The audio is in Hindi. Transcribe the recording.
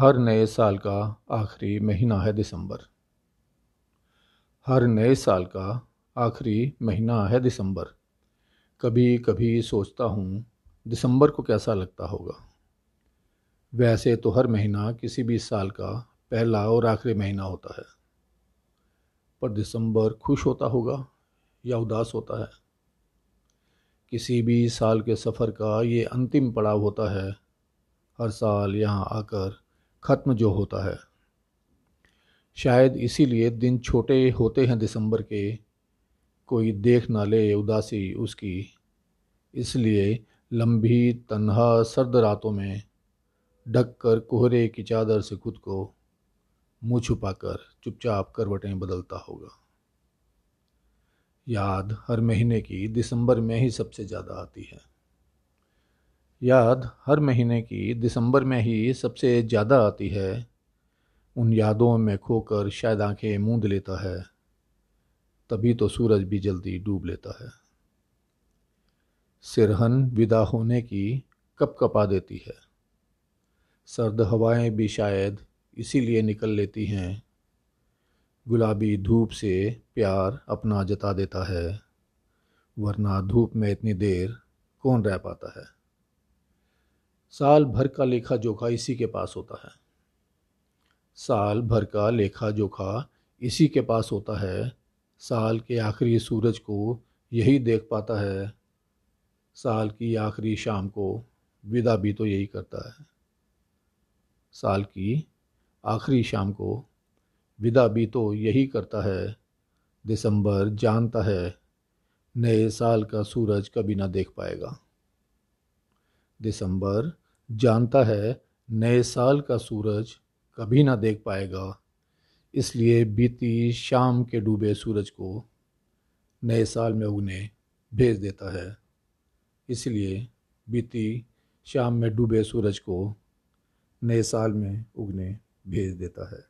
हर नए साल का आखिरी महीना है दिसम्बर। हर नए साल का आखिरी महीना है दिसम्बर। कभी कभी सोचता हूँ दिसम्बर को कैसा लगता होगा। वैसे तो हर महीना किसी भी साल का पहला और आखिरी महीना होता है, पर दिसम्बर खुश होता होगा या उदास होता है। किसी भी साल के सफ़र का ये अंतिम पड़ाव होता है। हर साल यहाँ आकर ख़त्म जो होता है, शायद इसीलिए दिन छोटे होते हैं दिसम्बर के। कोई देख ना ले उदासी उसकी, इसलिए लंबी तन्हा सर्द रातों में ढक कर कोहरे की चादर से खुद को मुँह छुपा कर चुपचाप करवटें बदलता होगा। याद हर महीने की दिसम्बर में ही सबसे ज़्यादा आती है। याद हर महीने की दिसम्बर में ही सबसे ज़्यादा आती है। उन यादों में खोकर शायद आंखें मूंद लेता है, तभी तो सूरज भी जल्दी डूब लेता है। सिरहन विदा होने की कपकपा देती है। सर्द हवाएं भी शायद इसीलिए निकल लेती हैं। गुलाबी धूप से प्यार अपना जता देता है, वरना धूप में इतनी देर कौन रह पाता है। साल भर का लेखा जोखा इसी के पास होता है। साल भर का लेखा जोखा इसी के पास होता है। साल के आखिरी सूरज को यही देख पाता है। साल की आखिरी शाम को विदा भी तो यही करता है। साल की आखिरी शाम को विदा भी तो यही करता है। दिसम्बर जानता है नए साल का सूरज कभी ना देख पाएगा। दिसम्बर जानता है नए साल का सूरज कभी ना देख पाएगा, इसलिए बीती शाम के डूबे सूरज को नए साल में उगने भेज देता है। इसलिए बीती शाम में डूबे सूरज को नए साल में उगने भेज देता है।